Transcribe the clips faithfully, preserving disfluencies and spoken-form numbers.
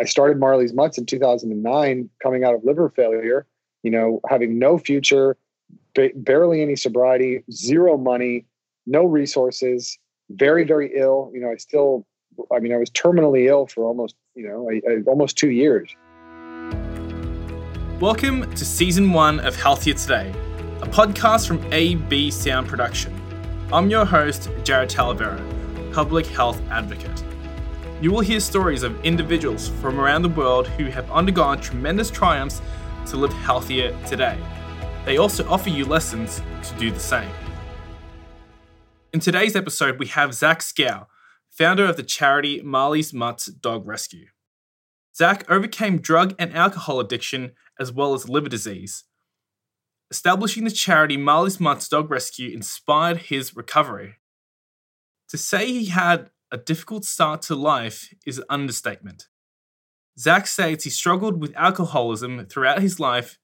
I started Marley's Mutts in two thousand nine, coming out of liver failure, you know, having no future, ba- barely any sobriety, zero money, no resources, very, very ill. You know, I still, I mean, I was terminally ill for almost, you know, I, I, almost two years. Welcome to season one of Healthier Today, a podcast from A B Sound Production. I'm your host, Jared Talavera, public health advocate. You will hear stories of individuals from around the world who have undergone tremendous triumphs to live healthier today. They also offer you lessons to do the same. In today's episode, we have Zach Skow, founder of the charity Marley's Mutts Dog Rescue. Zach overcame drug and alcohol addiction as well as liver disease. Establishing the charity Marley's Mutts Dog Rescue inspired his recovery. To say he had a difficult start to life is an understatement. Zach states he struggled with alcoholism throughout his life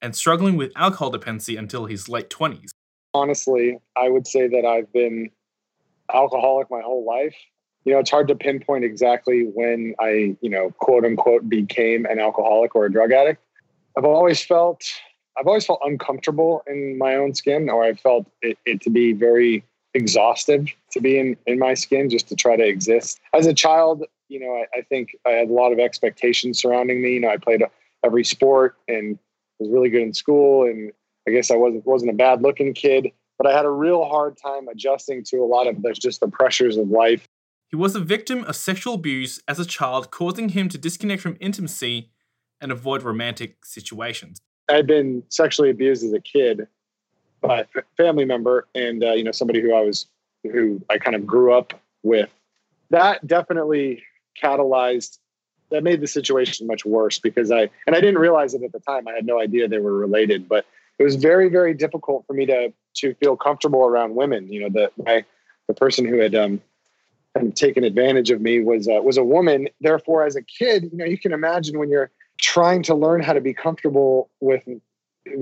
and struggling with alcohol dependency until his late twenties. Honestly, I would say that I've been alcoholic my whole life. You know, it's hard to pinpoint exactly when I, you know, quote unquote, became an alcoholic or a drug addict. I've always felt, I've always felt uncomfortable in my own skin, or I felt it, it to be very exhausted to be in, in my skin, just to try to exist. As a child, you know, I, I think I had a lot of expectations surrounding me. You know, I played every sport and was really good in school. And I guess I wasn't, wasn't a bad looking kid, but I had a real hard time adjusting to a lot of the, just the pressures of life. He was a victim of sexual abuse as a child, causing him to disconnect from intimacy and avoid romantic situations. I'd been sexually abused as a kid by a family member and, uh, you know, somebody who I was, who I kind of grew up with. That definitely catalyzed, that made the situation much worse because I, and I didn't realize it at the time. I had no idea they were related, but it was very, very difficult for me to, to feel comfortable around women. You know, the, my, the person who had, um, had taken advantage of me was, uh, was a woman. Therefore, as a kid, you know, you can imagine when you're trying to learn how to be comfortable with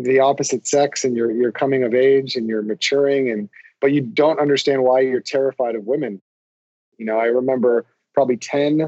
the opposite sex and you're, you're coming of age and you're maturing, and, but you don't understand why you're terrified of women. You know, I remember probably ten,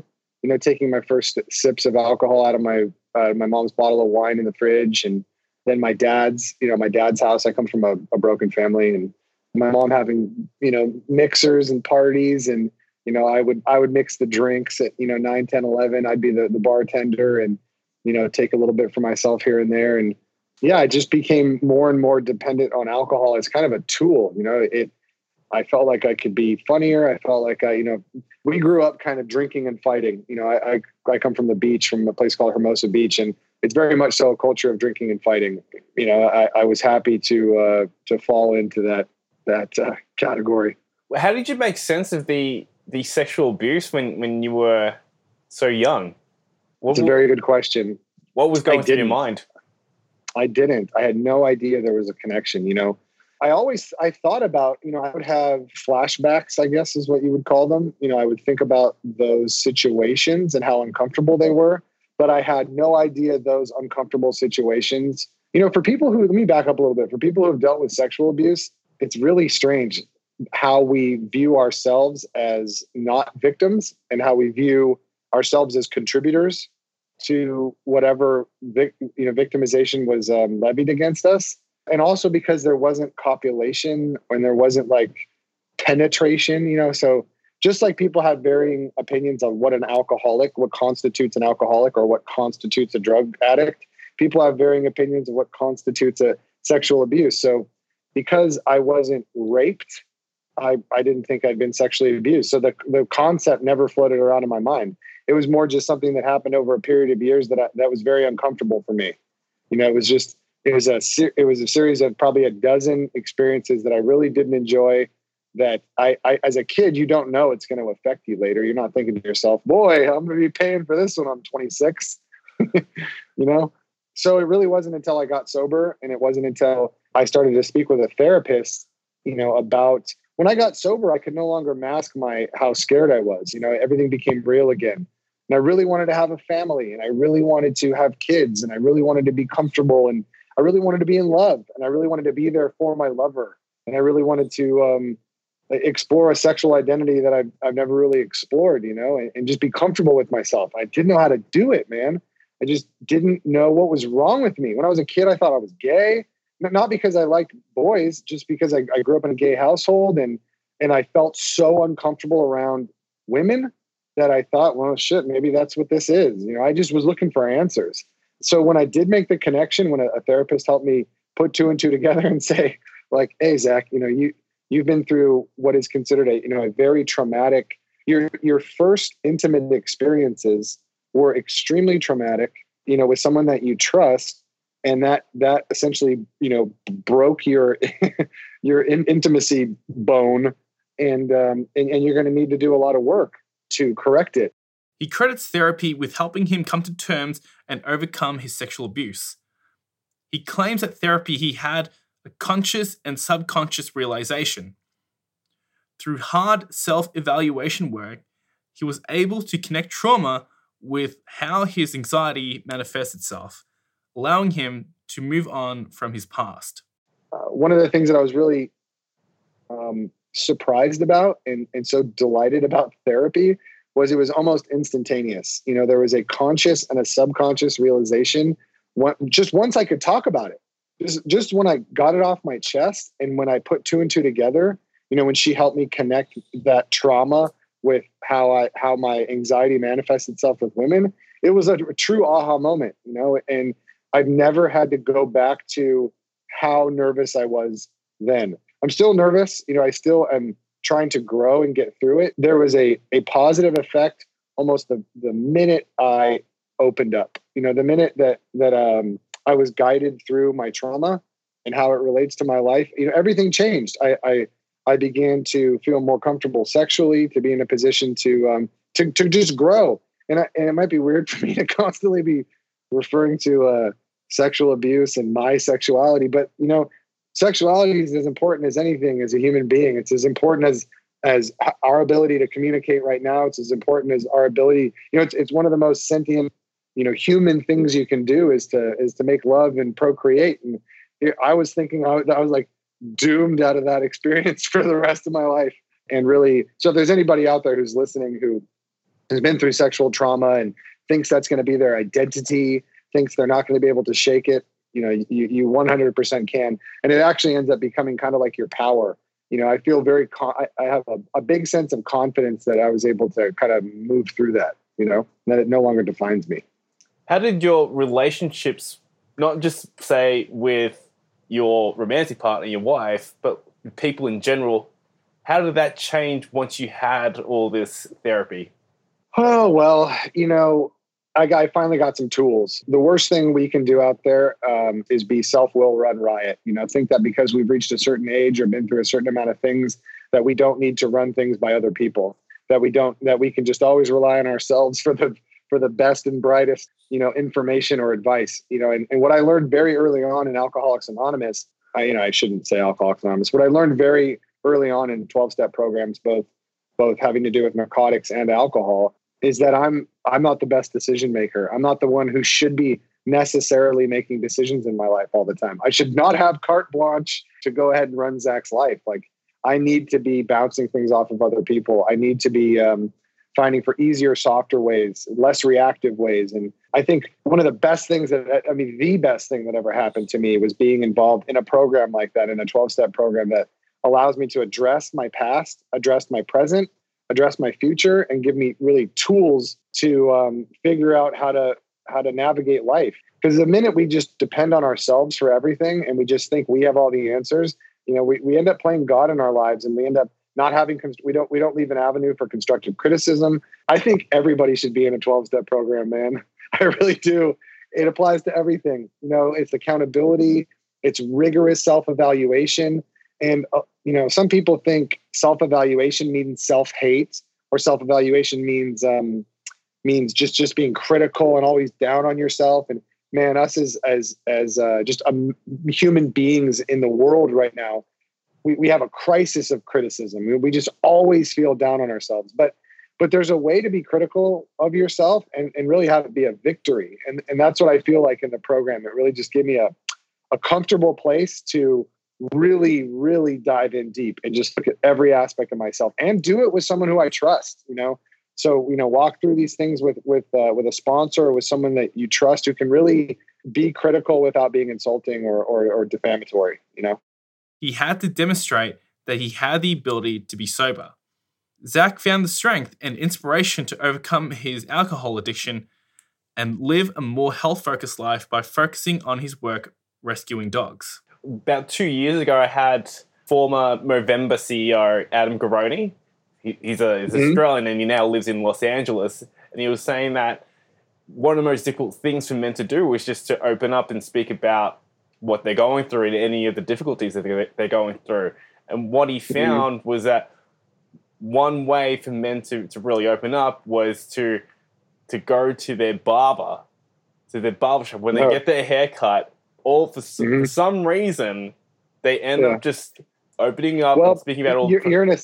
you know, taking my first sips of alcohol out of my, uh, my mom's bottle of wine in the fridge. And then my dad's, you know, my dad's house, I come from a, a broken family, and my mom having, you know, mixers and parties. And, you know, I would, I would mix the drinks at, you know, nine, ten, eleven, I'd be the, the bartender and, you know, take a little bit for myself here and there. And yeah, I just became more and more dependent on alcohol as kind of a tool. You know, it, I felt like I could be funnier. I felt like I, you know, we grew up kind of drinking and fighting. You know, I, I, I come from the beach, from a place called Hermosa Beach, and it's very much so a culture of drinking and fighting. You know, I, I was happy to, uh, to fall into that, that uh, category. How did you make sense of the, the sexual abuse when, when you were so young? What, it's a very good question. What was going through your mind? I didn't. I had no idea there was a connection. You know, I always, I thought about, you know, I would have flashbacks, I guess is what you would call them. You know, I would think about those situations and how uncomfortable they were, but I had no idea those uncomfortable situations, you know, for people who, let me back up a little bit. For people who have dealt with sexual abuse, it's really strange how we view ourselves as not victims and how we view ourselves as contributors to whatever vic, you know, victimization was um, levied against us. And also because there wasn't copulation and there wasn't like penetration, you know, so just like people have varying opinions on what an alcoholic, what constitutes an alcoholic or what constitutes a drug addict, people have varying opinions of what constitutes a sexual abuse. So because I wasn't raped, I, I didn't think I'd been sexually abused. So the, the concept never floated around in my mind. It was more just something that happened over a period of years that I, that was very uncomfortable for me. You know, it was just, it was a, it was a series of probably a dozen experiences that I really didn't enjoy that I, I as a kid, you don't know it's going to affect you later. You're not thinking to yourself, boy, I'm going to be paying for this when I'm twenty-six, you know? So it really wasn't until I got sober, and it wasn't until I started to speak with a therapist, you know, about when I got sober, I could no longer mask my, how scared I was, you know, everything became real again. And I really wanted to have a family, and I really wanted to have kids, and I really wanted to be comfortable, and I really wanted to be in love, and I really wanted to be there for my lover. And I really wanted to, um, explore a sexual identity that I've, I've never really explored, you know, and, and just be comfortable with myself. I didn't know how to do it, man. I just didn't know what was wrong with me. When I was a kid, I thought I was gay, not because I liked boys, just because I, I grew up in a gay household, and, and I felt so uncomfortable around women that I thought, well, shit, maybe that's what this is. You know, I just was looking for answers. So when I did make the connection, when a, a therapist helped me put two and two together and say like, hey, Zach, you know, you, you've been through what is considered a, you know, a very traumatic, your, your first intimate experiences were extremely traumatic, you know, with someone that you trust. And that, that essentially, you know, broke your, your in- intimacy bone. And, um, and, and you're going to need to do a lot of work to correct it. He credits therapy with helping him come to terms and overcome his sexual abuse. He claims that therapy he had a conscious and subconscious realization. Through hard self-evaluation work, he was able to connect trauma with how his anxiety manifests itself, allowing him to move on from his past. Uh, one of the things that I was really um, surprised about and, and so delighted about therapy was it was almost instantaneous. You know, there was a conscious and a subconscious realization. One, just once I could talk about it, just, just when I got it off my chest and when I put two and two together, you know, when she helped me connect that trauma with how I, how my anxiety manifests itself with women, it was a true aha moment, you know, and I've never had to go back to how nervous I was then. I'm still nervous. You know, I still am trying to grow and get through it. There was a, a positive effect almost the, the minute I opened up, you know, the minute that, that um, I was guided through my trauma and how it relates to my life, you know, everything changed. I, I, I began to feel more comfortable sexually, to be in a position to um, to, to just grow. And, I, and it might be weird for me to constantly be referring to uh, sexual abuse and my sexuality, but you know, sexuality is as important as anything as a human being. It's as important as as our ability to communicate right now. It's as important as our ability. You know, it's it's one of the most sentient, you know, human things you can do is to is to make love and procreate. And I was thinking, I was, I was like. doomed out of that experience for the rest of my life. And really, so if there's anybody out there who's listening who has been through sexual trauma and thinks that's going to be their identity, thinks they're not going to be able to shake it, you know, you, you one hundred percent can. And it actually ends up becoming kind of like your power. You know, I feel very, con- I, I have a, a big sense of confidence that I was able to kind of move through that, you know, that it no longer defines me. How did your relationships, not just say with your romantic partner, your wife, but people in general, how did that change once you had all this therapy? Oh, well, you know, I, I finally got some tools. The worst thing we can do out there um, is be self-will run riot. You know, think that because we've reached a certain age or been through a certain amount of things that we don't need to run things by other people, that we don't, that we can just always rely on ourselves for the, for the best and brightest, you know, information or advice, you know, and, and what I learned very early on in Alcoholics Anonymous, I, you know, I shouldn't say Alcoholics Anonymous, what I learned very early on in twelve-step programs, both, both having to do with narcotics and alcohol, is that I'm, I'm not the best decision maker. I'm not the one who should be necessarily making decisions in my life all the time. I should not have carte blanche to go ahead and run Zach's life. Like, I need to be bouncing things off of other people. I need to be, um, finding for easier, softer ways, less reactive ways. And I think one of the best things that, I mean, the best thing that ever happened to me was being involved in a program like that, in a twelve-step program that allows me to address my past, address my present, address my future, and give me really tools to um, figure out how to how to navigate life. Because the minute we just depend on ourselves for everything and we just think we have all the answers, you know, we, we end up playing God in our lives, and we end up not having, we don't, we don't leave an avenue for constructive criticism. I think everybody should be in a twelve-step program, man. I really do. It applies to everything. You know, it's accountability, it's rigorous self-evaluation. And, uh, you know, some people think self-evaluation means self-hate, or self-evaluation means, um, means just, just being critical and always down on yourself. And man, us as, as, as uh, just um, human beings in the world right now, We we have a crisis of criticism. We just always feel down on ourselves. But but there's a way to be critical of yourself and, and really have it be a victory. And and that's what I feel like in the program. It really just gave me a, a comfortable place to really, really dive in deep and just look at every aspect of myself, and do it with someone who I trust, you know? So, you know, walk through these things with, with, uh, with a sponsor or with someone that you trust who can really be critical without being insulting or, or, or defamatory, you know? He had to demonstrate that he had the ability to be sober. Zach found the strength and inspiration to overcome his alcohol addiction and live a more health-focused life by focusing on his work rescuing dogs. About two years ago, I had former Movember C E O Adam Garoni. He, he's, a, he's mm-hmm. Australian, and he now lives in Los Angeles. And he was saying that one of the most difficult things for men to do was just to open up and speak about what they're going through and any of the difficulties that they're going through. And what he found mm-hmm. was that one way for men to, to really open up was to to go to their barber, to their barbershop. When no. they get their hair cut, all for, mm-hmm. for some reason, they end yeah. up just opening up well, and speaking about all. You're, you're in a,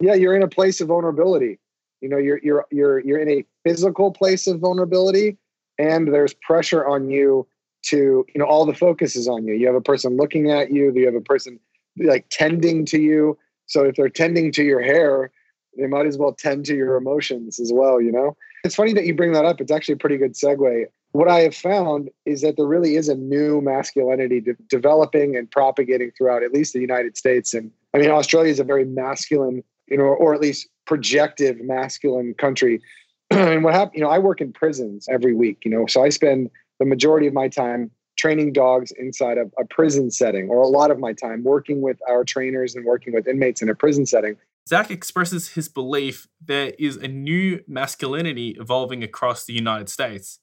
yeah, you're in a place of vulnerability. You know, you're you're you're you're in a physical place of vulnerability, and there's pressure on you to, you know, all the focus is on you. You have a person looking at you. You have a person like tending to you. So if they're tending to your hair, they might as well tend to your emotions as well, you know? It's funny that you bring that up. It's actually a pretty good segue. What I have found is that there really is a new masculinity de- developing and propagating throughout at least the United States. And I mean, Australia is a very masculine, you know, or at least projective masculine country. And what happened, you know, I work in prisons every week, you know, so I spend the majority of my time training dogs inside of a prison setting, or a lot of my time working with our trainers and working with inmates in a prison setting. Zach expresses his belief there is a new masculinity evolving across the United States.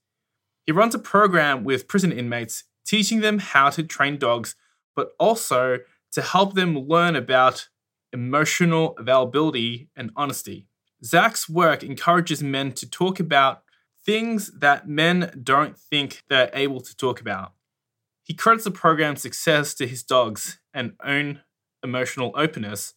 He runs a program with prison inmates, teaching them how to train dogs, but also to help them learn about emotional availability and honesty. Zach's work encourages men to talk about things that men don't think they're able to talk about. He credits the program's success to his dogs and own emotional openness,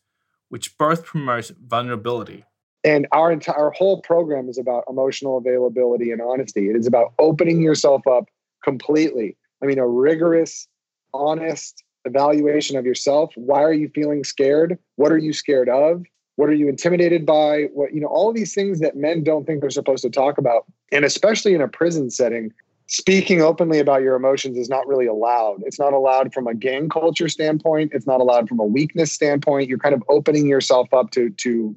which both promote vulnerability. And our entire whole program is about emotional availability and honesty. It is about opening yourself up completely. I mean, a rigorous, honest evaluation of yourself. Why are you feeling scared? What are you scared of? What are you intimidated by? What, you know, all of these things that men don't think they're supposed to talk about. And especially in a prison setting, speaking openly about your emotions is not really allowed. It's not allowed from a gang culture standpoint. It's not allowed from a weakness standpoint. You're kind of opening yourself up to, to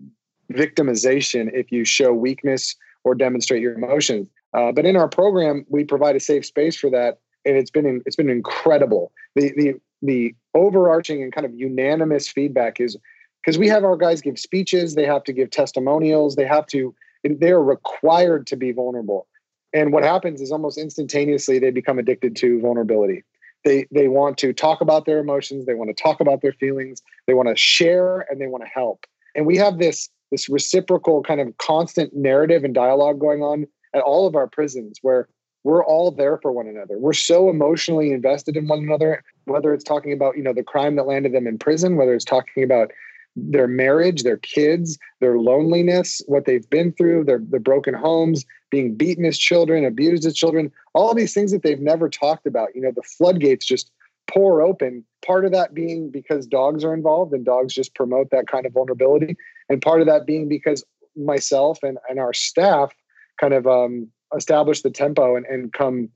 victimization if you show weakness or demonstrate your emotions. Uh, but in our program, we provide a safe space for that. And it's been, it's been incredible. The, the, the overarching and kind of unanimous feedback is, because we have our guys give speeches, they have to give testimonials, they have to, they're required to be vulnerable. And what happens is almost instantaneously they become addicted to vulnerability. They they want to talk about their emotions, they want to talk about their feelings, they want to share, and they want to help. And we have this this reciprocal kind of constant narrative and dialogue going on at all of our prisons where we're all there for one another. We're so emotionally invested in one another, whether it's talking about, you know, the crime that landed them in prison, whether it's talking about their marriage, their kids, their loneliness, what they've been through, their, their broken homes, being beaten as children, abused as children, all these things that they've never talked about. You know, the floodgates just pour open. Part of that being because dogs are involved and dogs just promote that kind of vulnerability. And part of that being because myself and, and our staff kind of um, establish the tempo and, and come,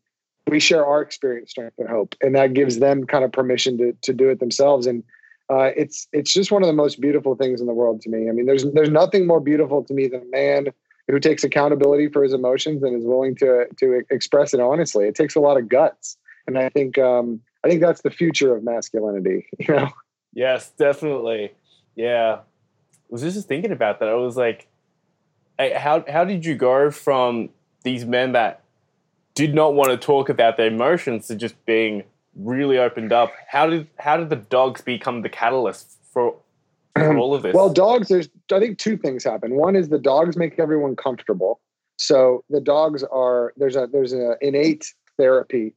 we share our experience, strength, and hope. And that gives them kind of permission to to do it themselves. And Uh, it's it's just one of the most beautiful things in the world to me. I mean, there's there's nothing more beautiful to me than a man who takes accountability for his emotions and is willing to to express it honestly. It takes a lot of guts, and I think um, I think that's the future of masculinity. You know? Yes, definitely. Yeah, I was just thinking about that. I was like, hey, how how did you go from these men that did not want to talk about their emotions to just being really opened up? How did how did the dogs become the catalyst for, for all of this? Well, dogs, there's I think two things happen. One is the dogs make everyone comfortable. So the dogs are there's a there's an innate therapy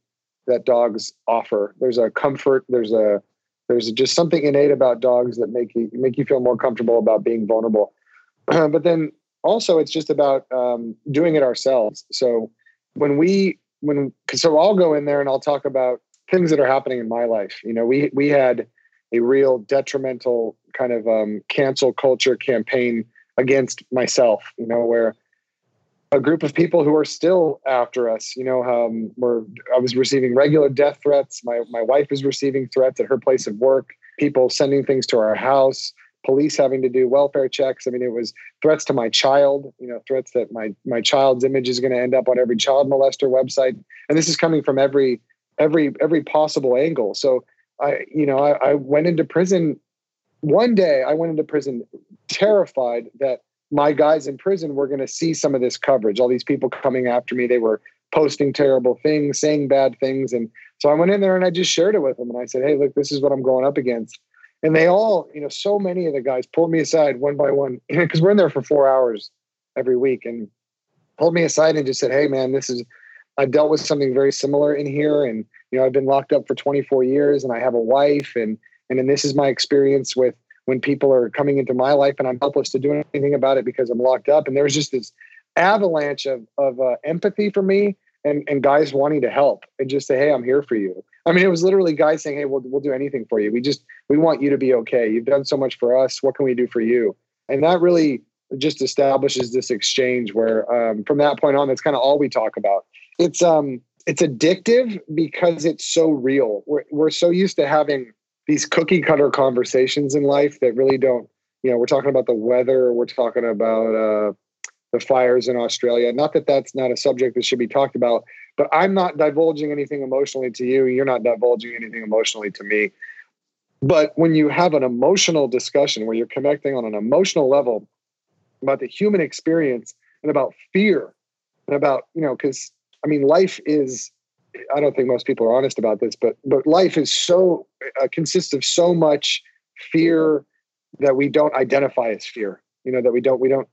that dogs offer. There's a comfort. There's a there's just something innate about dogs that make you make you feel more comfortable about being vulnerable. But then also it's just about um, doing it ourselves. So when we when so I'll go in there and I'll talk about things that are happening in my life. You know, we, we had a real detrimental kind of um, cancel culture campaign against myself, you know, where a group of people who are still after us, you know, um, were, I was receiving regular death threats. My, my wife is receiving threats at her place of work, people sending things to our house, police having to do welfare checks. I mean, it was threats to my child, you know, threats that my, my child's image is going to end up on every child molester website. And this is coming from every, every, every possible angle. So I, you know, I, I went into prison one day. I went into prison terrified that my guys in prison were going to see some of this coverage, all these people coming after me. They were posting terrible things, saying bad things. And so I went in there and I just shared it with them. And I said, hey, look, this is what I'm going up against. And they all, you know, so many of the guys pulled me aside one by one, because we're in there for four hours every week, and pulled me aside and just said, hey, man, this is, I dealt with something very similar in here. And, you know, I've been locked up for twenty-four years and I have a wife. And, and then this is my experience with when people are coming into my life and I'm helpless to do anything about it because I'm locked up. And there was just this avalanche of, of uh, empathy for me and, and guys wanting to help and just say, hey, I'm here for you. I mean, it was literally guys saying, hey, we'll, we'll do anything for you. We just, we want you to be okay. You've done so much for us. What can we do for you? And that really just establishes this exchange where um, from that point on, that's kind of all we talk about. It's, um, it's addictive because it's so real. We're, we're so used to having these cookie cutter conversations in life that really don't, you know, we're talking about the weather, we're talking about uh, the fires in Australia. Not that that's not a subject that should be talked about, but I'm not divulging anything emotionally to you. You're not divulging anything emotionally to me. But when you have an emotional discussion where you're connecting on an emotional level about the human experience and about fear and about, you know, because I mean, life is, I don't think most people are honest about this, but but life is so uh, consists of so much fear that we don't identify as fear. You know, that we don't we don't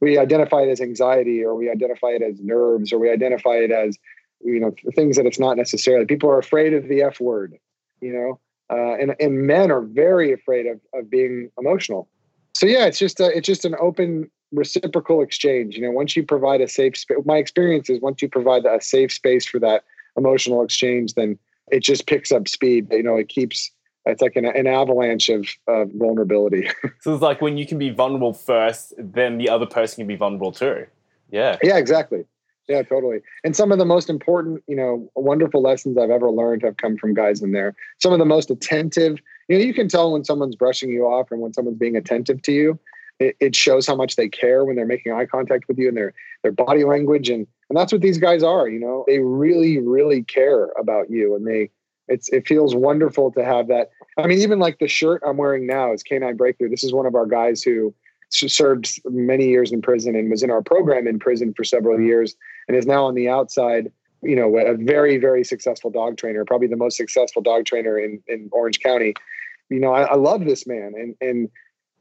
we identify it as anxiety, or we identify it as nerves, or we identify it as, you know, things that it's not necessarily. People are afraid of the F word, you know, uh, and and men are very afraid of of being emotional. So yeah, it's just a, it's just an open, reciprocal exchange. You know, once you provide a safe space, my experience is once you provide a safe space for that emotional exchange, then it just picks up speed. You know, it keeps, it's like an, an avalanche of uh, vulnerability. So it's like when you can be vulnerable first, then the other person can be vulnerable too. Yeah. Yeah, exactly. Yeah, totally. And some of the most important, you know, wonderful lessons I've ever learned have come from guys in there. Some of the most attentive, you know, you can tell when someone's brushing you off and when someone's being attentive to you. It shows how much they care when they're making eye contact with you and their their body language. And, and that's what these guys are, you know, they really, really care about you. And they, it's, it feels wonderful to have that. I mean, even like the shirt I'm wearing now is K nine Breakthrough. This is one of our guys who served many years in prison and was in our program in prison for several years and is now on the outside, you know, a very, very successful dog trainer, probably the most successful dog trainer in, in Orange County. You know, I, I love this man. And, and,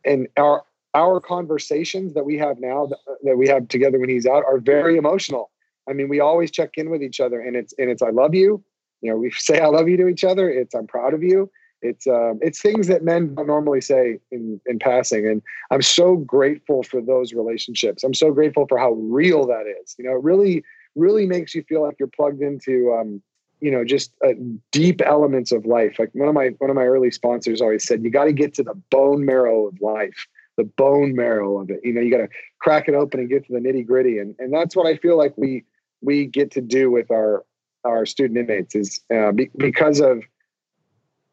and our, Our conversations that we have now that we have together when he's out are very emotional. I mean, we always check in with each other, and it's, and it's, I love you. You know, we say, I love you to each other. It's, I'm proud of you. It's, um, it's things that men don't normally say in, in passing. And I'm so grateful for those relationships. I'm so grateful for how real that is. You know, it really, really makes you feel like you're plugged into, um, you know, just uh, deep elements of life. Like one of my, one of my early sponsors always said, you got to get to the bone marrow of life. The bone marrow of it. You know, you got to crack it open and get to the nitty gritty. And, and that's what I feel like we, we get to do with our, our student inmates is uh, be, because of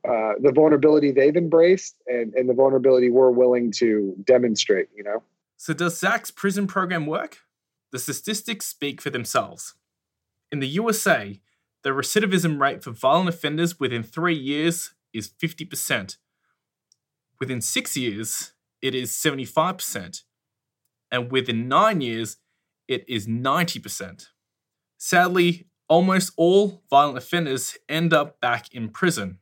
uh, the vulnerability they've embraced and, and the vulnerability we're willing to demonstrate, you know? So does Zach's prison program work? The statistics speak for themselves. In the U S A, the recidivism rate for violent offenders within three years is fifty percent. Within six years, it is seventy-five percent. And within nine years, it is ninety percent. Sadly, almost all violent offenders end up back in prison.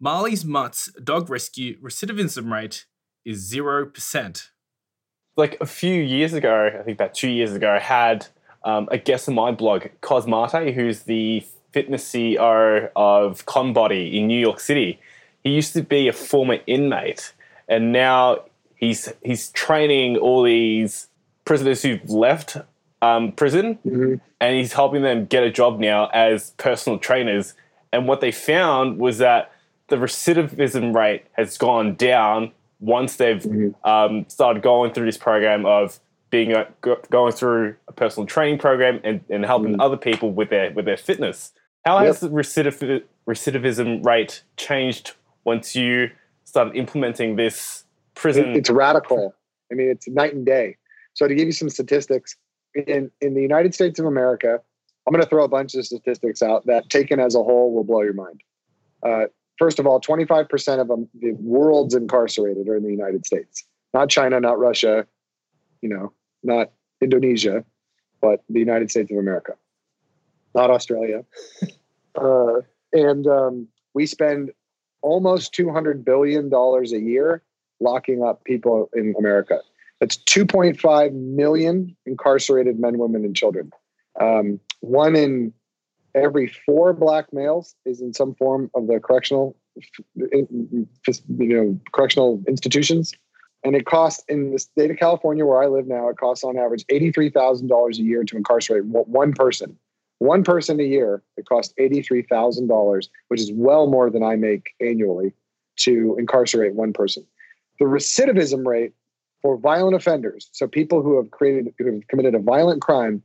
Marley's Mutts Dog Rescue recidivism rate is zero percent. Like a few years ago, I think about two years ago, I had um, a guest on my blog, Cosmate, who's the fitness C E O of Combody in New York City. He used to be a former inmate. And now he's he's training all these prisoners who've left um, prison, mm-hmm. and he's helping them get a job now as personal trainers. And what they found was that the recidivism rate has gone down once they've mm-hmm. um, started going through this program of being a, go, going through a personal training program and, and helping mm-hmm. other people with their with their fitness. How yep. has the recidiv- recidivism rate changed once you started implementing this prison? It, it's radical. I mean, it's night and day. So to give you some statistics, in, in the United States of America, I'm going to throw a bunch of statistics out that taken as a whole will blow your mind. Uh, first of all, twenty-five percent of them, the world's incarcerated are in the United States. Not China, not Russia, you know, not Indonesia, but the United States of America. Not Australia. Uh, and um, we spend almost two hundred billion dollars a year locking up people in America. That's two point five million incarcerated men, women, and children. Um, one in every four black males is in some form of the correctional, you know, correctional institutions. And it costs, in the state of California where I live now, it costs on average eighty-three thousand dollars a year to incarcerate one person. One person a year, it costs eighty-three thousand dollars, which is well more than I make annually to incarcerate one person. The recidivism rate for violent offenders, so people who have created, who have committed a violent crime,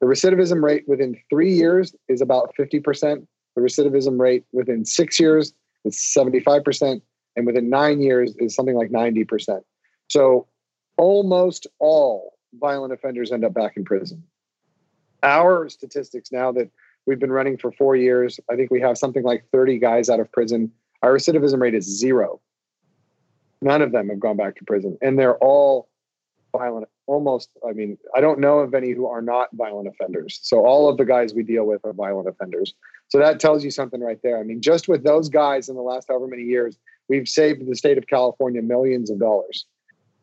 the recidivism rate within three years is about fifty percent. The recidivism rate within six years is seventy-five percent. And within nine years is something like ninety percent. So almost all violent offenders end up back in prison. Our statistics now that we've been running for four years, I think we have something like thirty guys out of prison. Our recidivism rate is zero. None of them have gone back to prison. And they're all violent, almost, I mean, I don't know of any who are not violent offenders. So all of the guys we deal with are violent offenders. So that tells you something right there. I mean, just with those guys in the last however many years, we've saved the state of California millions of dollars,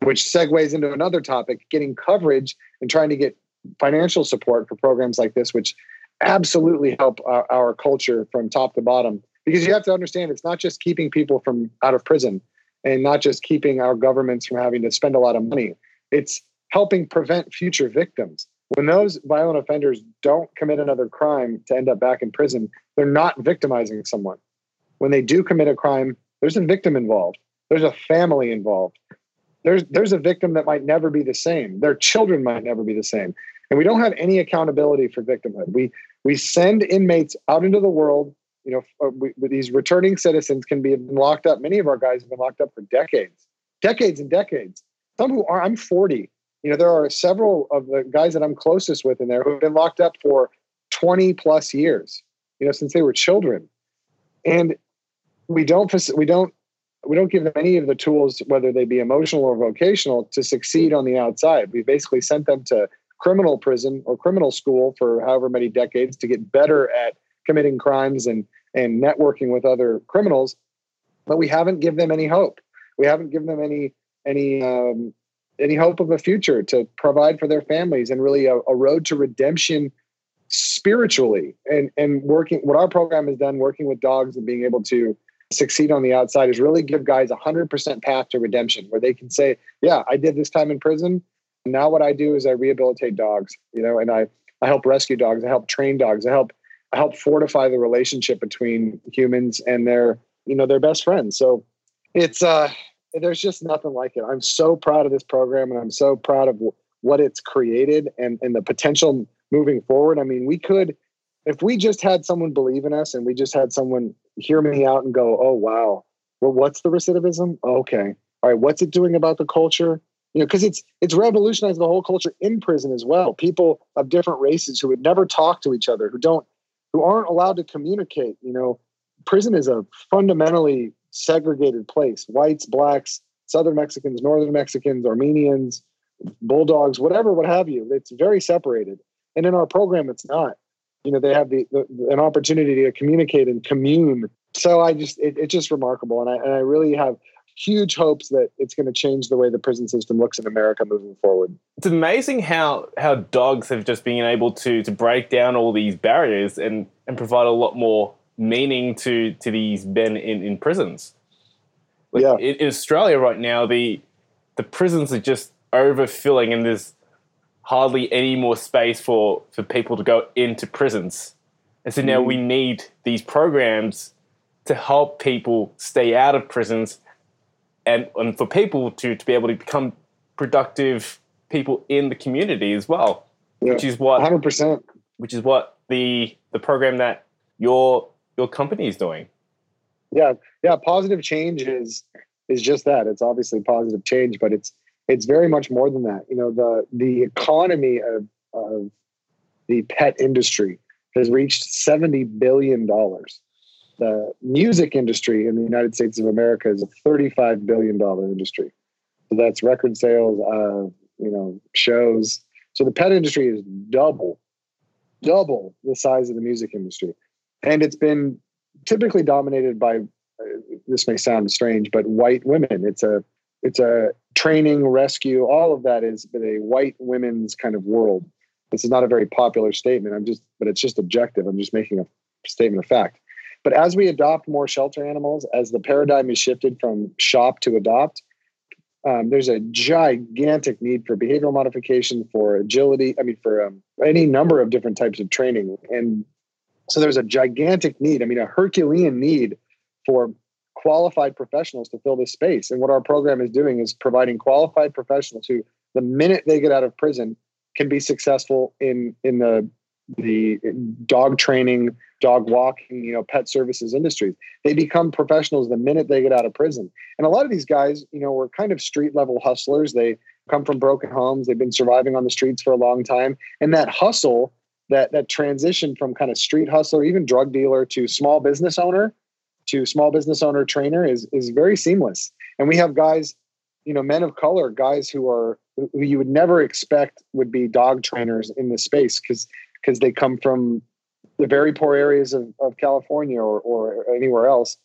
which segues into another topic, getting coverage and trying to get financial support for programs like this, which absolutely help our, our culture from top to bottom. Because you have to understand, it's not just keeping people from out of prison and not just keeping our governments from having to spend a lot of money. It's helping prevent future victims. When those violent offenders don't commit another crime to end up back in prison, they're not victimizing someone. When they do commit a crime, there's a victim involved. There's a family involved. There's, there's a victim that might never be the same. Their children might never be the same. And we don't have any accountability for victimhood. We, we send inmates out into the world. You know, we, these returning citizens can be locked up. Many of our guys have been locked up for decades, decades and decades. Some who are, I'm forty. You know, there are several of the guys that I'm closest with in there who have been locked up for twenty plus years, you know, since they were children. And we don't, we don't, we don't give them any of the tools, whether they be emotional or vocational, to succeed on the outside. We basically sent them to criminal prison or criminal school for however many decades to get better at committing crimes and, and networking with other criminals. But we haven't given them any hope. We haven't given them any, any, um, any hope of a future to provide for their families and really a, a road to redemption spiritually and, and working. What our program has done, working with dogs and being able to succeed on the outside, is really give guys a hundred percent path to redemption where they can say, yeah, I did this time in prison. And now what I do is I rehabilitate dogs, you know, and I, I help rescue dogs. I help train dogs. I help, I help fortify the relationship between humans and their, you know, their best friends. So it's, uh, there's just nothing like it. I'm so proud of this program, and I'm so proud of what it's created and, and the potential moving forward. I mean, we could, if we just had someone believe in us and we just had someone hear me out and go, oh, wow, well, what's the recidivism? Okay. All right. What's it doing about the culture? You know, because it's, it's revolutionized the whole culture in prison as well. People of different races who would never talk to each other, who don't, who aren't allowed to communicate. You know, prison is a fundamentally segregated place. Whites, blacks, Southern Mexicans, Northern Mexicans, Armenians, Bulldogs, whatever, what have you. It's very separated. And in our program, it's not. You know, they have the, the an opportunity to communicate and commune. So I just, it, it's just remarkable. And I, and I really have huge hopes that it's going to change the way the prison system looks in America moving forward. It's amazing how, how dogs have just been able to, to break down all these barriers and, and provide a lot more meaning to, to these men in, in prisons. Like yeah. in, in Australia right now, the the prisons are just overfilling, and there's hardly any more space for, for people to go into prisons. And so now mm. we need these programs to help people stay out of prisons and, and for people to, to be able to become productive people in the community as well, yeah, which is what one hundred percent which is what the the program that your your company is doing. Yeah, yeah, positive change is is just that. It's obviously positive change, but it's it's very much more than that. You know, the the economy of of the pet industry has reached seventy billion dollars. The music industry in the United States of America is a thirty-five billion dollars industry. So that's record sales, uh, you know, shows. So the pet industry is double, double the size of the music industry. And it's been typically dominated by, uh, this may sound strange, but white women. It's a, it's a training, rescue, all of that is a white women's kind of world. This is not a very popular statement. I'm just, but it's just objective. I'm just making a statement of fact. But as we adopt more shelter animals, as the paradigm is shifted from shop to adopt, um, there's a gigantic need for behavioral modification, for agility. I mean, for um, any number of different types of training. And so there's a gigantic need. I mean, a Herculean need for qualified professionals to fill this space. And what our program is doing is providing qualified professionals who, the minute they get out of prison, can be successful in, in the, the dog training, dog walking, you know, pet services industries. They become professionals the minute they get out of prison. And a lot of these guys, you know, were kind of street level hustlers. They come from broken homes. They've been surviving on the streets for a long time. And that hustle, that, that transition from kind of street hustler, even drug dealer, to small business owner, to small business owner trainer is, is very seamless. And we have guys, you know, men of color, guys who are, who you would never expect would be dog trainers in this space, because because they come from the very poor areas of, of California or, or anywhere else.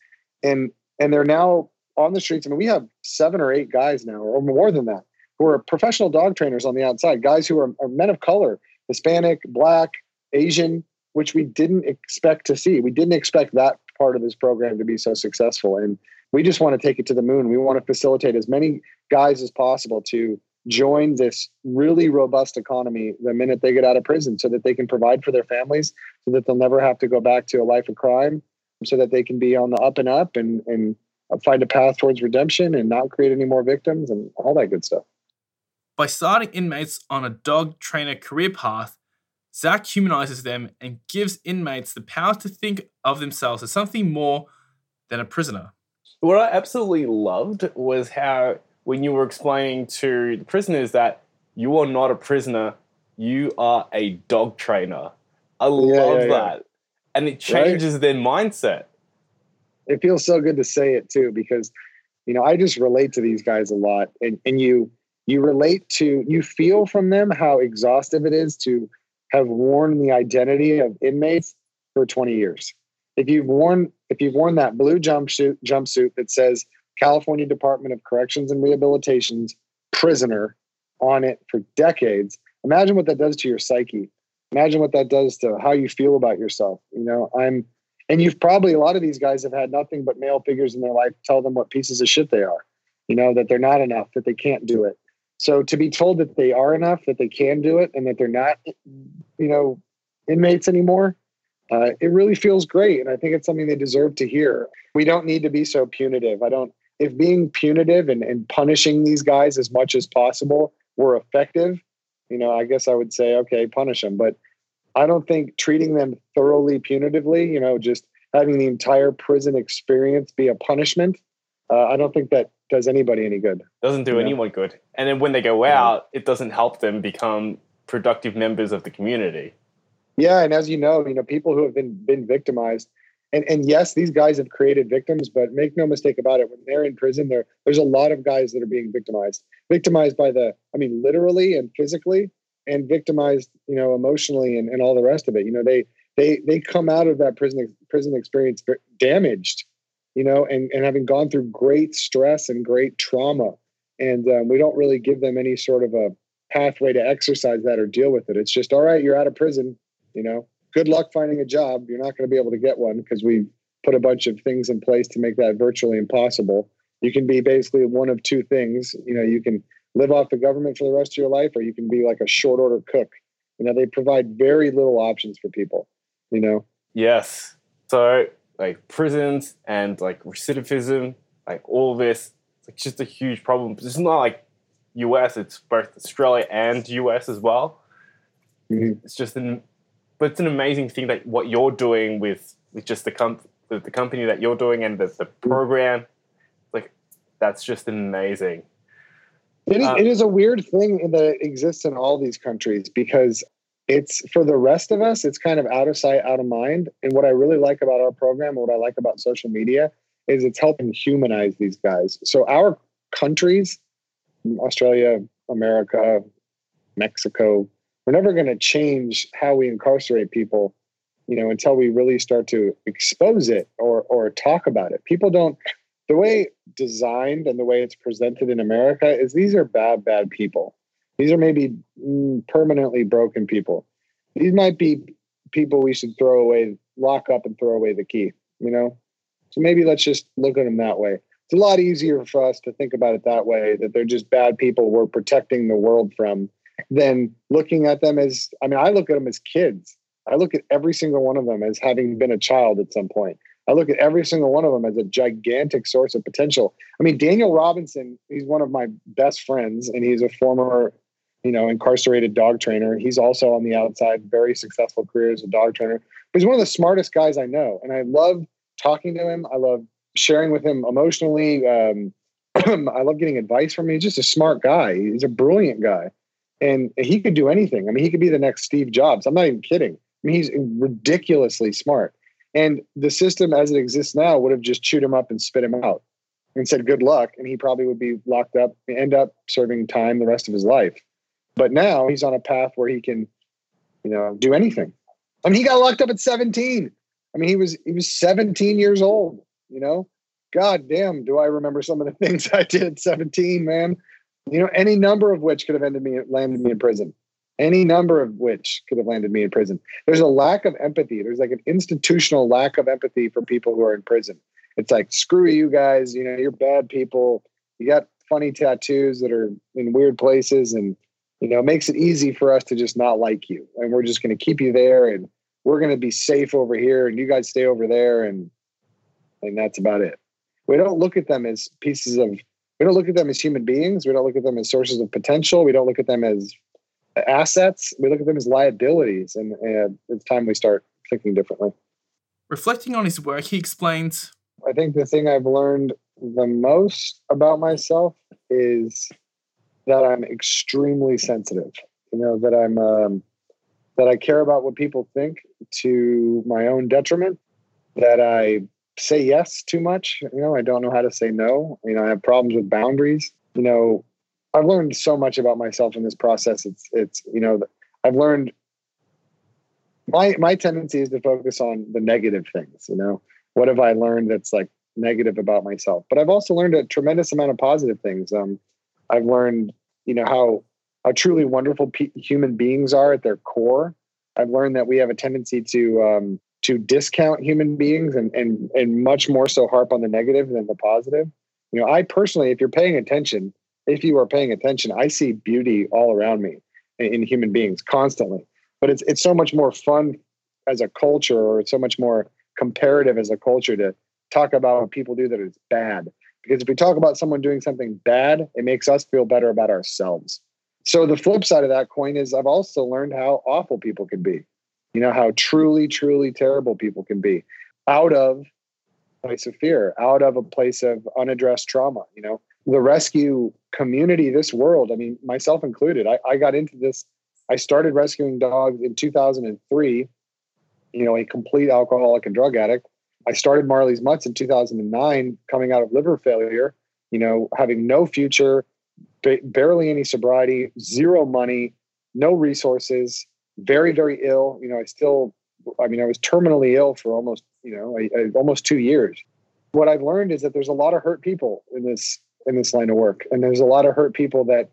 And, and they're now on the streets. I mean, we have seven or eight guys now, or more than that, who are professional dog trainers on the outside, guys who are, are men of color, Hispanic, Black, Asian, which we didn't expect to see. We didn't expect that part of this program to be so successful. And we just want to take it to the moon. We want to facilitate as many guys as possible to join this really robust economy the minute they get out of prison, so that they can provide for their families, so that they'll never have to go back to a life of crime, so that they can be on the up and up and, and find a path towards redemption and not create any more victims and all that good stuff. By starting inmates on a dog trainer career path, Zach humanizes them and gives inmates the power to think of themselves as something more than a prisoner. What I absolutely loved was how, when you were explaining to the prisoners that you are not a prisoner, you are a dog trainer. I yeah, love yeah, yeah. that. And it changes right? their mindset. It feels so good to say it too, because, you know, I just relate to these guys a lot. And, and you, you relate to, you feel from them how exhaustive it is to have worn the identity of inmates for twenty years. If you've worn, if you've worn that blue jumpsuit jumpsuit that says California Department of Corrections and Rehabilitation's prisoner on it for decades, imagine what that does to your psyche. Imagine what that does to how you feel about yourself. You know, I'm, and you've probably, a lot of these guys have had nothing but male figures in their life tell them what pieces of shit they are, you know, that they're not enough, that they can't do it. So to be told that they are enough, that they can do it, and that they're not, you know, inmates anymore, uh, it really feels great. And I think it's something they deserve to hear. We don't need to be so punitive. I don't, if being punitive and, and punishing these guys as much as possible were effective, you know, I guess I would say, okay, punish them. But I don't think treating them thoroughly punitively, you know, just having the entire prison experience be a punishment, uh, I don't think that does anybody any good. Doesn't do anyone good. And then when they go out, it doesn't help them become productive members of the community. Yeah. And as you know, you know, people who have been, been victimized, and, and yes, these guys have created victims, but make no mistake about it, when they're in prison, there there's a lot of guys that are being victimized, victimized by the, I mean, literally and physically, and victimized, you know, emotionally and, and all the rest of it. You know, they, they, they come out of that prison, prison experience damaged, you know, and, and having gone through great stress and great trauma. And um, we don't really give them any sort of a pathway to exercise that or deal with it. It's just, all right, you're out of prison, you know, good luck finding a job. You're not going to be able to get one because we put a bunch of things in place to make that virtually impossible. You can be basically one of two things. You know, you can live off the government for the rest of your life, or you can be like a short order cook. You know, they provide very little options for people, you know? Yes. So like prisons and like recidivism, like all this, it's like just a huge problem. But it's not like U S, it's both Australia and U S as well. Mm-hmm. It's just an, but it's an amazing thing that what you're doing with, with just the com- with the company that you're doing and the, the program, like that's just amazing. It is, um, it is a weird thing that exists in all these countries because it's for the rest of us, it's kind of out of sight, out of mind. And what I really like about our program, what I like about social media is it's helping humanize these guys. So our countries, Australia, America, Mexico, we're never going to change how we incarcerate people, you know, until we really start to expose it or or talk about it. People don't, the way designed and the way it's presented in America is these are bad, bad people. These are maybe permanently broken people. These might be people we should throw away, lock up and throw away the key, you know? So maybe let's just look at them that way. It's a lot easier for us to think about it that way, that they're just bad people we're protecting the world from, than looking at them as, I mean, I look at them as kids. I look at every single one of them as having been a child at some point. I look at every single one of them as a gigantic source of potential. I mean, Daniel Robinson, he's one of my best friends, and he's a former, you know, incarcerated dog trainer. He's also on the outside, very successful career as a dog trainer. But he's one of the smartest guys I know, and I love talking to him. I love sharing with him emotionally. Um, I love getting advice from him. He's just a smart guy. He's a brilliant guy. And he could do anything. I mean, he could be the next Steve Jobs. I'm not even kidding. I mean, he's ridiculously smart. And the system as it exists now would have just chewed him up and spit him out and said, good luck. And he probably would be locked up and end up serving time the rest of his life. But now he's on a path where he can, you know, do anything. I mean, he got locked up at seventeen. I mean, he was, he was seventeen years old, you know, God damn, do I remember some of the things I did at seventeen, man. You know, any number of which could have ended me, landed me in prison. Any number of which could have landed me in prison. There's a lack of empathy. There's like an institutional lack of empathy for people who are in prison. It's like, screw you guys. You know, you're bad people. You got funny tattoos that are in weird places. And, you know, it makes it easy for us to just not like you. And we're just going to keep you there. And we're going to be safe over here. And you guys stay over there. And, and that's about it. We don't look at them as pieces of, we don't look at them as human beings. We don't look at them as sources of potential. We don't look at them as assets. We look at them as liabilities. And, and it's time we start thinking differently. Reflecting on his work, he explains, I think the thing I've learned the most about myself is that I'm extremely sensitive. You know, that I'm, um, that I care about what people think to my own detriment, that I say yes too much. You know, I don't know how to say no. You know, I have problems with boundaries. You know, I've learned so much about myself in this process. It's, it's, you know, I've learned my, my tendency is to focus on the negative things. You know, what have I learned that's like negative about myself? But I've also learned a tremendous amount of positive things. Um, I've learned, you know, how, how truly wonderful pe- human beings are at their core. I've learned that we have a tendency to, um, to discount human beings and, and, and much more so harp on the negative than the positive. You know, I personally, if you're paying attention, if you are paying attention, I see beauty all around me in, in human beings constantly, but it's, it's so much more fun as a culture, or it's so much more comparative as a culture to talk about what people do that is bad. Because if we talk about someone doing something bad, it makes us feel better about ourselves. So the flip side of that coin is I've also learned how awful people can be. You know, how truly, truly terrible people can be out of a place of fear, out of a place of unaddressed trauma. You know, the rescue community, this world, I mean, myself included, I, I got into this. I started rescuing dogs in two thousand three, you know, a complete alcoholic and drug addict. I started Marley's Mutts in two thousand nine, coming out of liver failure, you know, having no future, ba- barely any sobriety, zero money, no resources. Very, very ill. You know, I still, I mean, I was terminally ill for almost, you know, I, I, almost two years. What I've learned is that there's a lot of hurt people in this, in this line of work. And there's a lot of hurt people that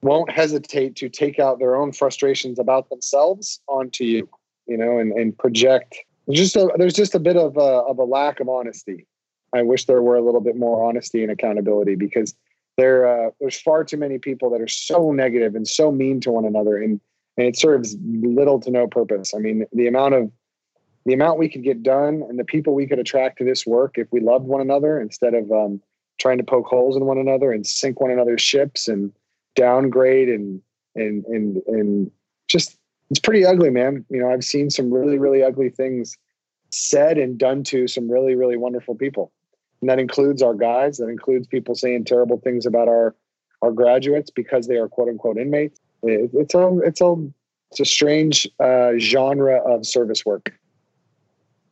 won't hesitate to take out their own frustrations about themselves onto you, you know, and, and project. Just a, there's just a bit of a, of a lack of honesty. I wish there were a little bit more honesty and accountability, because there, uh, there's far too many people that are so negative and so mean to one another. And And it serves little to no purpose. I mean, the amount of the amount we could get done and the people we could attract to this work if we loved one another instead of um, trying to poke holes in one another and sink one another's ships and downgrade and and and and just it's pretty ugly, man. You know, I've seen some really, really ugly things said and done to some really, really wonderful people. And that includes our guys. That includes people saying terrible things about our our graduates because they are quote unquote inmates. It, it's a it's a it's a strange uh, genre of service work.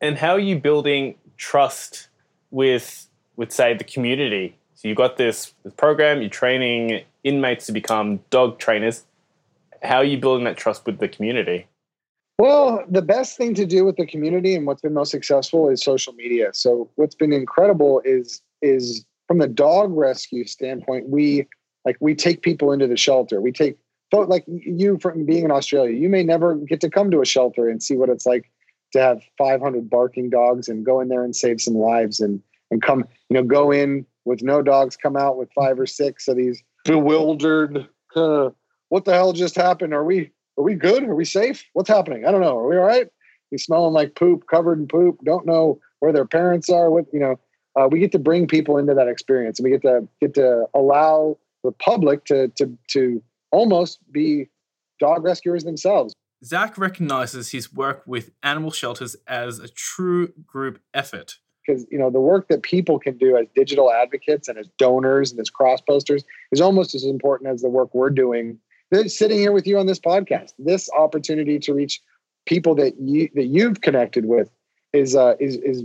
And how are you building trust with with say the community? So you've got this, this program. You're training inmates to become dog trainers. How are you building that trust with the community? Well, the best thing to do with the community and what's been most successful is social media. So what's been incredible is is from the dog rescue standpoint, we like we take people into the shelter. We take like you from being in Australia, you may never get to come to a shelter and see what it's like to have five hundred barking dogs and go in there and save some lives and and come, you know, go in with no dogs, come out with five or six of these bewildered, uh, what the hell just happened? Are we Are we good? Are we safe? What's happening? I don't know. Are we all right? We smelling like poop, covered in poop. Don't know where their parents are. What you know, uh, we get to bring people into that experience, and we get to get to allow the public to to to almost be dog rescuers themselves. Zach recognizes his work with animal shelters as a true group effort because you know the work that people can do as digital advocates and as donors and as cross posters is almost as important as the work we're doing. Sitting here with you on this podcast, this opportunity to reach people that you that you've connected with is uh, is is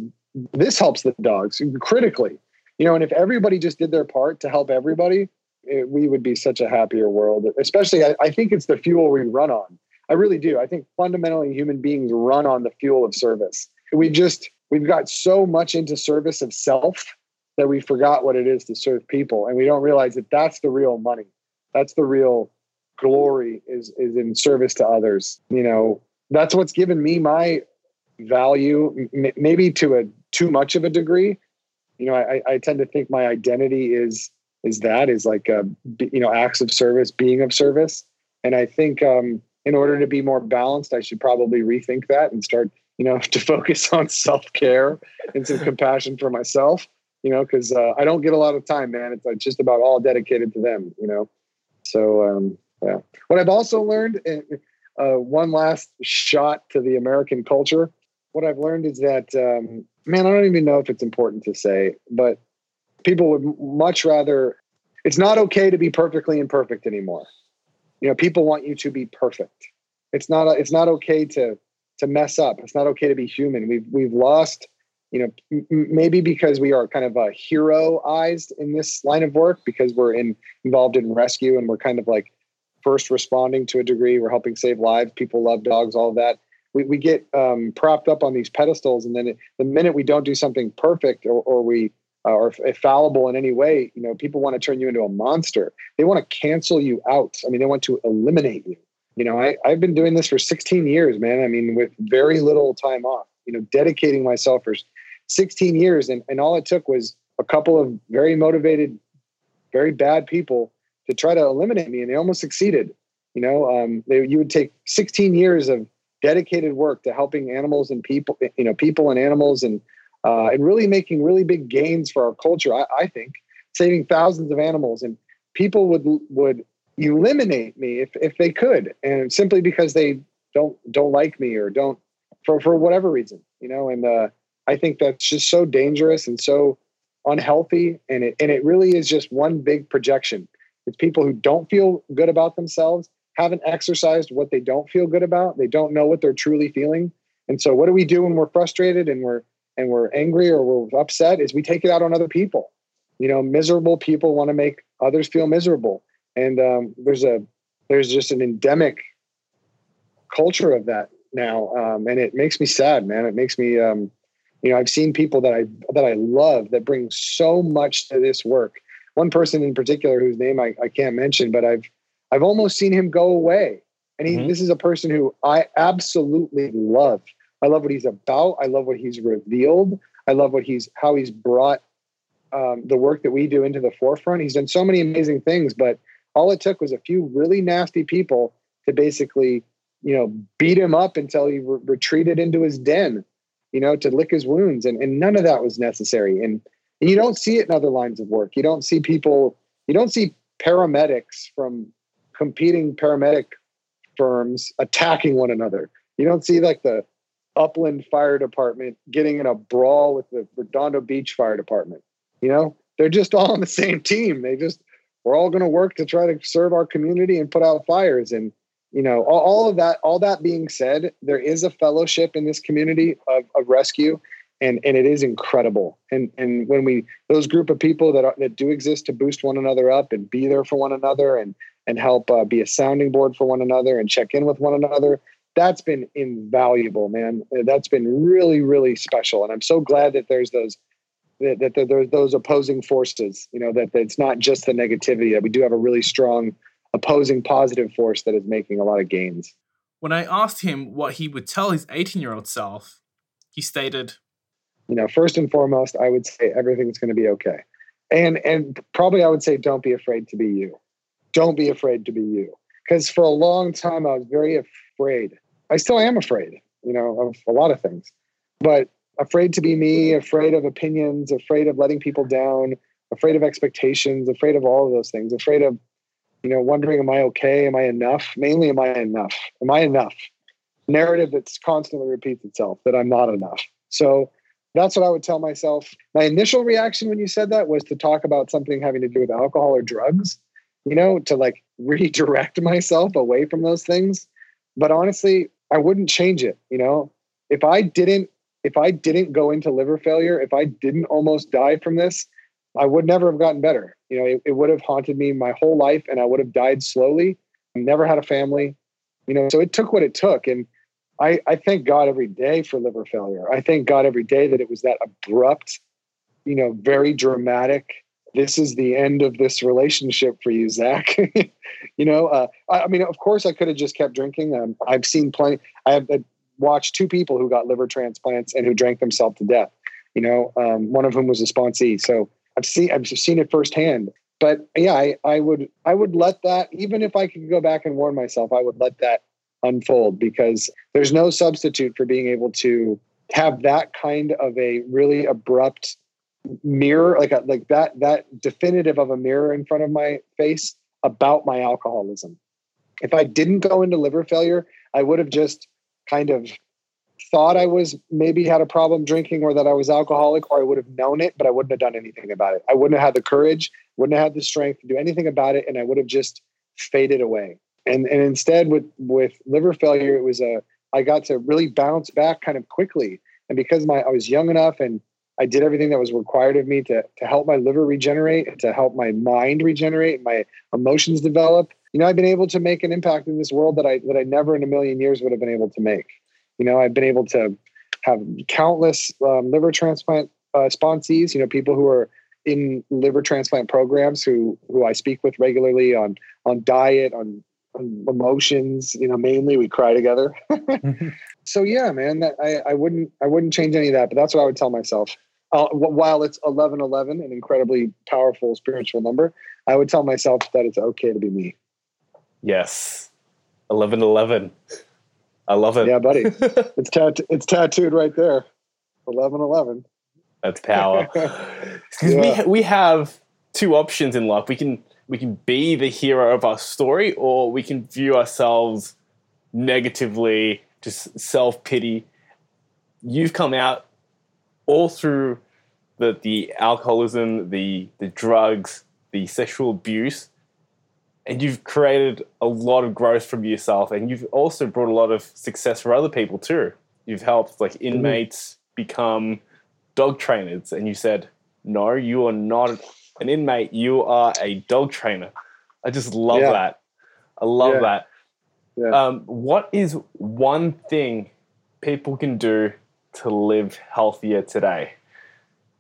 this helps the dogs critically, you know. And if everybody just did their part to help everybody, it, we would be such a happier world. Especially, I, I think it's the fuel we run on. I really do. I think fundamentally, human beings run on the fuel of service. We just we've got so much into service of self that we forgot what it is to serve people, and we don't realize that that's the real money. That's the real glory is is in service to others. You know, that's what's given me my value, m- maybe to a too much of a degree. You know, I, I tend to think my identity is is that is like a, you know, acts of service, being of service. And I think um, in order to be more balanced, I should probably rethink that and start, you know, to focus on self-care and some compassion for myself. You know, because uh, I don't get a lot of time, man. It's like just about all dedicated to them. You know, so. Um, Yeah. What I've also learned, uh, one last shot to the American culture, what I've learned is that, um, man, I don't even know if it's important to say, but people would much rather, it's not okay to be perfectly imperfect anymore. You know, people want you to be perfect. It's not, it's not okay to, to mess up. It's not okay to be human. We've, we've lost, you know, m- maybe because we are kind of uh, heroized in this line of work because we're in, involved in rescue and we're kind of like, first responding to a degree, we're helping save lives. People love dogs, all of that. We we get um, propped up on these pedestals, and then it, the minute we don't do something perfect or, or we uh, are fallible in any way, you know, people want to turn you into a monster. They want to cancel you out. I mean, they want to eliminate you. You know, I I've been doing this for sixteen years, man. I mean, with very little time off. You know, dedicating myself for sixteen years, and and all it took was a couple of very motivated, very bad people to try to eliminate me, and they almost succeeded. You know, um, they, you would take sixteen years of dedicated work to helping animals and people, you know, people and animals, and uh, and really making really big gains for our culture. I, I think saving thousands of animals, and people would would eliminate me if if they could, and simply because they don't don't like me or don't for for whatever reason, you know. And uh, I think that's just so dangerous and so unhealthy, and it and it really is just one big projection. It's people who don't feel good about themselves, haven't exercised what they don't feel good about. They don't know what they're truly feeling. And so what do we do when we're frustrated and we're and we're angry or we're upset is we take it out on other people. You know, miserable people want to make others feel miserable. And um, there's a there's just an endemic culture of that now. Um, and it makes me sad, man. It makes me, um, you know, I've seen people that I that I love that bring so much to this work. One person in particular whose name I, I can't mention, but I've I've almost seen him go away. And he, mm-hmm. This is a person who I absolutely love. I love what he's about. I love what he's revealed. I love what he's how he's brought um, the work that we do into the forefront. He's done so many amazing things, but all it took was a few really nasty people to basically, you know, beat him up until he re- retreated into his den. you know, to lick his wounds. And, and none of that was necessary. And, and you don't see it in other lines of work. You don't see people, you don't see paramedics from competing paramedic firms attacking one another. You don't see like the Upland Fire Department getting in a brawl with the Redondo Beach Fire Department. You know, they're just all on the same team. They just, we're all going to work to try to serve our community and put out fires. And, you know, all, all of that, all that being said, there is a fellowship in this community of, of rescue, and, and it is incredible. And, and when we, those group of people that are, that do exist to boost one another up and be there for one another and, and help uh, be a sounding board for one another and check in with one another, that's been invaluable, man. That's been really, really special. And I'm so glad that there's those, that, that, that there's those opposing forces, you know, that, that it's not just the negativity, that we do have a really strong opposing positive force that is making a lot of gains. When I asked him what he would tell his eighteen-year-old self, he stated, you know, first and foremost, I would say everything's going to be okay. And, and probably I would say, don't be afraid to be you. Don't be afraid to be you. Because for a long time, I was very afraid. I still am afraid, you know, of a lot of things, but afraid to be me, afraid of opinions, afraid of letting people down, afraid of expectations, afraid of all of those things, afraid of, you know, wondering, am I okay? Am I enough? Mainly, am I enough? Am I enough? Narrative that's constantly repeats itself, that I'm not enough. So that's what I would tell myself. My initial reaction when you said that was to talk about something having to do with alcohol or drugs, you know, to like redirect myself away from those things. But honestly, I wouldn't change it. You know, if I didn't, if I didn't go into liver failure, if I didn't almost die from this, I would never have gotten better. You know, it, it would have haunted me my whole life, and I would have died slowly. I never had a family, you know, so it took what it took. And I, I thank God every day for liver failure. I thank God every day that it was that abrupt, you know, very dramatic, this is the end of this relationship for you, Zach. you know, uh, I, I mean, of course I could have just kept drinking. Um, I've seen plenty. I have uh, watched two people who got liver transplants and who drank themselves to death. You know, um, one of whom was a sponsee. So I've seen, I've seen it firsthand, but yeah, I, I would, I would let that, even if I could go back and warn myself, I would let that unfold, because there's no substitute for being able to have that kind of a really abrupt mirror, like a, like that, that definitive of a mirror in front of my face about my alcoholism. If I didn't go into liver failure, I would have just kind of thought I was maybe had a problem drinking or that I was alcoholic, or I would have known it, but I wouldn't have done anything about it. I wouldn't have had the courage, wouldn't have had the strength to do anything about it. And I would have just faded away. And and instead with, with liver failure, it was a, I got to really bounce back kind of quickly. And because my, I was young enough and I did everything that was required of me to, to help my liver regenerate, to help my mind regenerate, my emotions develop. You know, I've been able to make an impact in this world that I, that I never in a million years would have been able to make. You know, I've been able to have countless um, liver transplant uh, sponsees, you know, people who are in liver transplant programs who, who I speak with regularly on, on diet, on, on emotions, you know, mainly we cry together. So yeah, man, that, I, I wouldn't, I wouldn't change any of that, but that's what I would tell myself. Uh, while it's eleven eleven, an incredibly powerful spiritual number, I would tell myself that it's okay to be me. Yes. eleven eleven. I love it. Yeah, buddy. It's tat- it's tattooed right there. eleven eleven. That's power. Because yeah. we, we have two options in life. We can we can be the hero of our story, or we can view ourselves negatively, just self-pity. You've come out all through the the alcoholism, the the drugs, the sexual abuse, and you've created a lot of growth from yourself, and you've also brought a lot of success for other people too. You've helped like inmates become dog trainers, and you said, no, you are not an inmate. You are a dog trainer. I just love yeah. that. I love yeah. that. Yeah. Um, what is one thing people can do to live healthier today?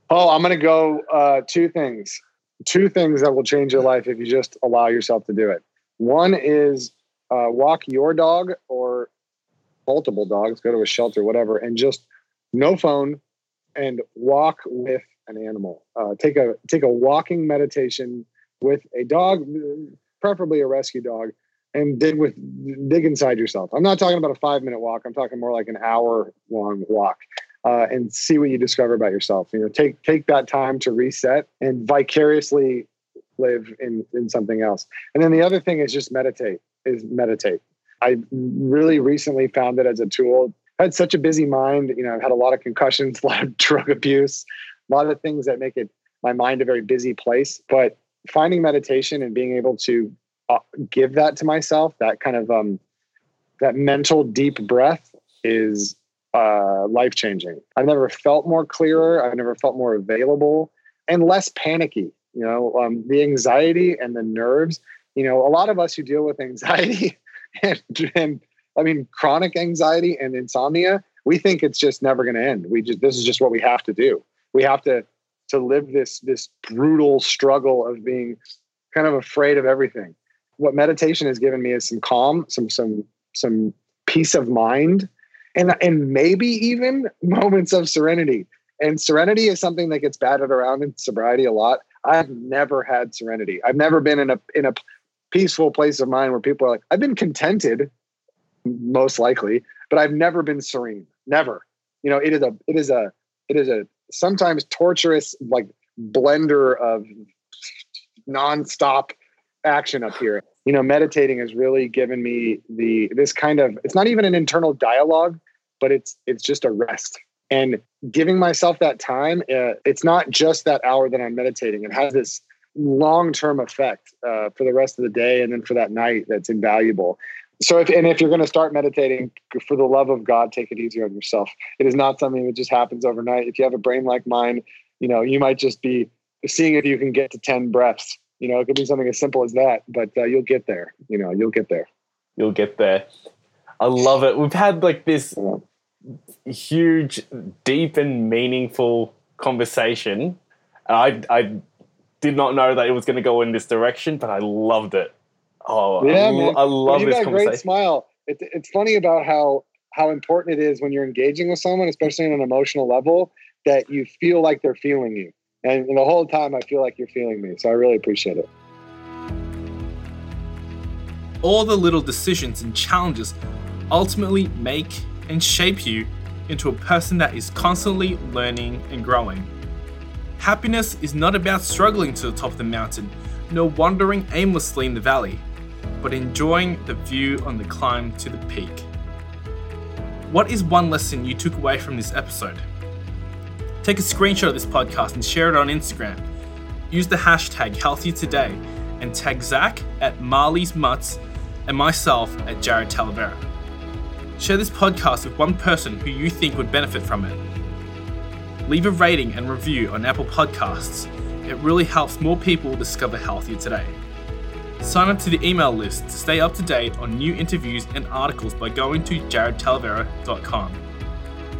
Oh, I'm going to go uh, two things. Two things that will change your life if you just allow yourself to do it. One is uh, walk your dog or multiple dogs, go to a shelter, whatever, and just no phone and walk with an animal. Uh, take a take a walking meditation with a dog, preferably a rescue dog, and dig with dig inside yourself. I'm not talking about a five minute walk. I'm talking more like an hour long walk. uh, and see what you discover about yourself. You know, take, take that time to reset and vicariously live in, in something else. And then the other thing is just meditate is meditate. I really recently found it as a tool. I had such a busy mind. You know, I've had a lot of concussions, a lot of drug abuse, a lot of things that make it my mind a very busy place. But finding meditation and being able to uh, give that to myself, that kind of um, that mental deep breath is uh, life-changing. I've never felt more clearer. I've never felt more available and less panicky. You know, um, the anxiety and the nerves, you know, a lot of us who deal with anxiety and, and I mean, chronic anxiety and insomnia, we think it's just never going to end. We just, this is just what we have to do. We have to, to live this, this brutal struggle of being kind of afraid of everything. What meditation has given me is some calm, some, some, some peace of mind, and, and maybe even moments of serenity. And serenity is something that gets batted around in sobriety a lot. I've never had serenity. I've never been in a in a peaceful place of mind where people are like, I've been contented, most likely, but I've never been serene. Never. You know, it is a it is a it is a sometimes torturous like blender of nonstop action up here. You know, meditating has really given me the this kind of, it's not even an internal dialogue, but it's it's just a rest. And giving myself that time, uh, it's not just that hour that I'm meditating. It has this long-term effect uh, for the rest of the day and then for that night that's invaluable. So if, and if you're going to start meditating, for the love of God, take it easy on yourself. It is not something that just happens overnight. If you have a brain like mine, you know, you might just be seeing if you can get to ten breaths. You know, it could be something as simple as that, but uh, you'll get there. You know, you'll get there. You'll get there. I love it. We've had like this... Yeah. Huge, deep and meaningful conversation. I I did not know that it was going to go in this direction, but I loved it. Oh, yeah, I, man. I love well, you this got conversation. Great smile. It, it's funny about how how important it is when you're engaging with someone, especially on an emotional level, that you feel like they're feeling you. And, and the whole time, I feel like you're feeling me. So I really appreciate it. All the little decisions and challenges ultimately make and shape you into a person that is constantly learning and growing. Happiness is not about struggling to the top of the mountain, nor wandering aimlessly in the valley, but enjoying the view on the climb to the peak. What is one lesson you took away from this episode? Take a screenshot of this podcast and share it on Instagram. Use the hashtag Healthier Today and tag Zach at Marley's Mutts and myself at Jared Talavera. Share this podcast with one person who you think would benefit from it. Leave a rating and review on Apple Podcasts. It really helps more people discover Healthier Today. Sign up to the email list to stay up to date on new interviews and articles by going to jared talavera dot com.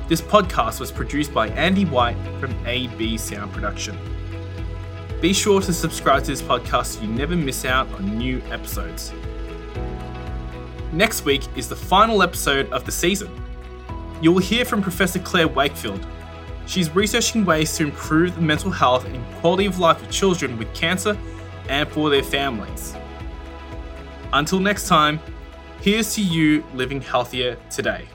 This podcast was produced by Andy White from A B Sound Production. Be sure to subscribe to this podcast so you never miss out on new episodes. Next week is the final episode of the season. You will hear from Professor Claire Wakefield. She's researching ways to improve the mental health and quality of life of children with cancer and for their families. Until next time, here's to you living healthier today.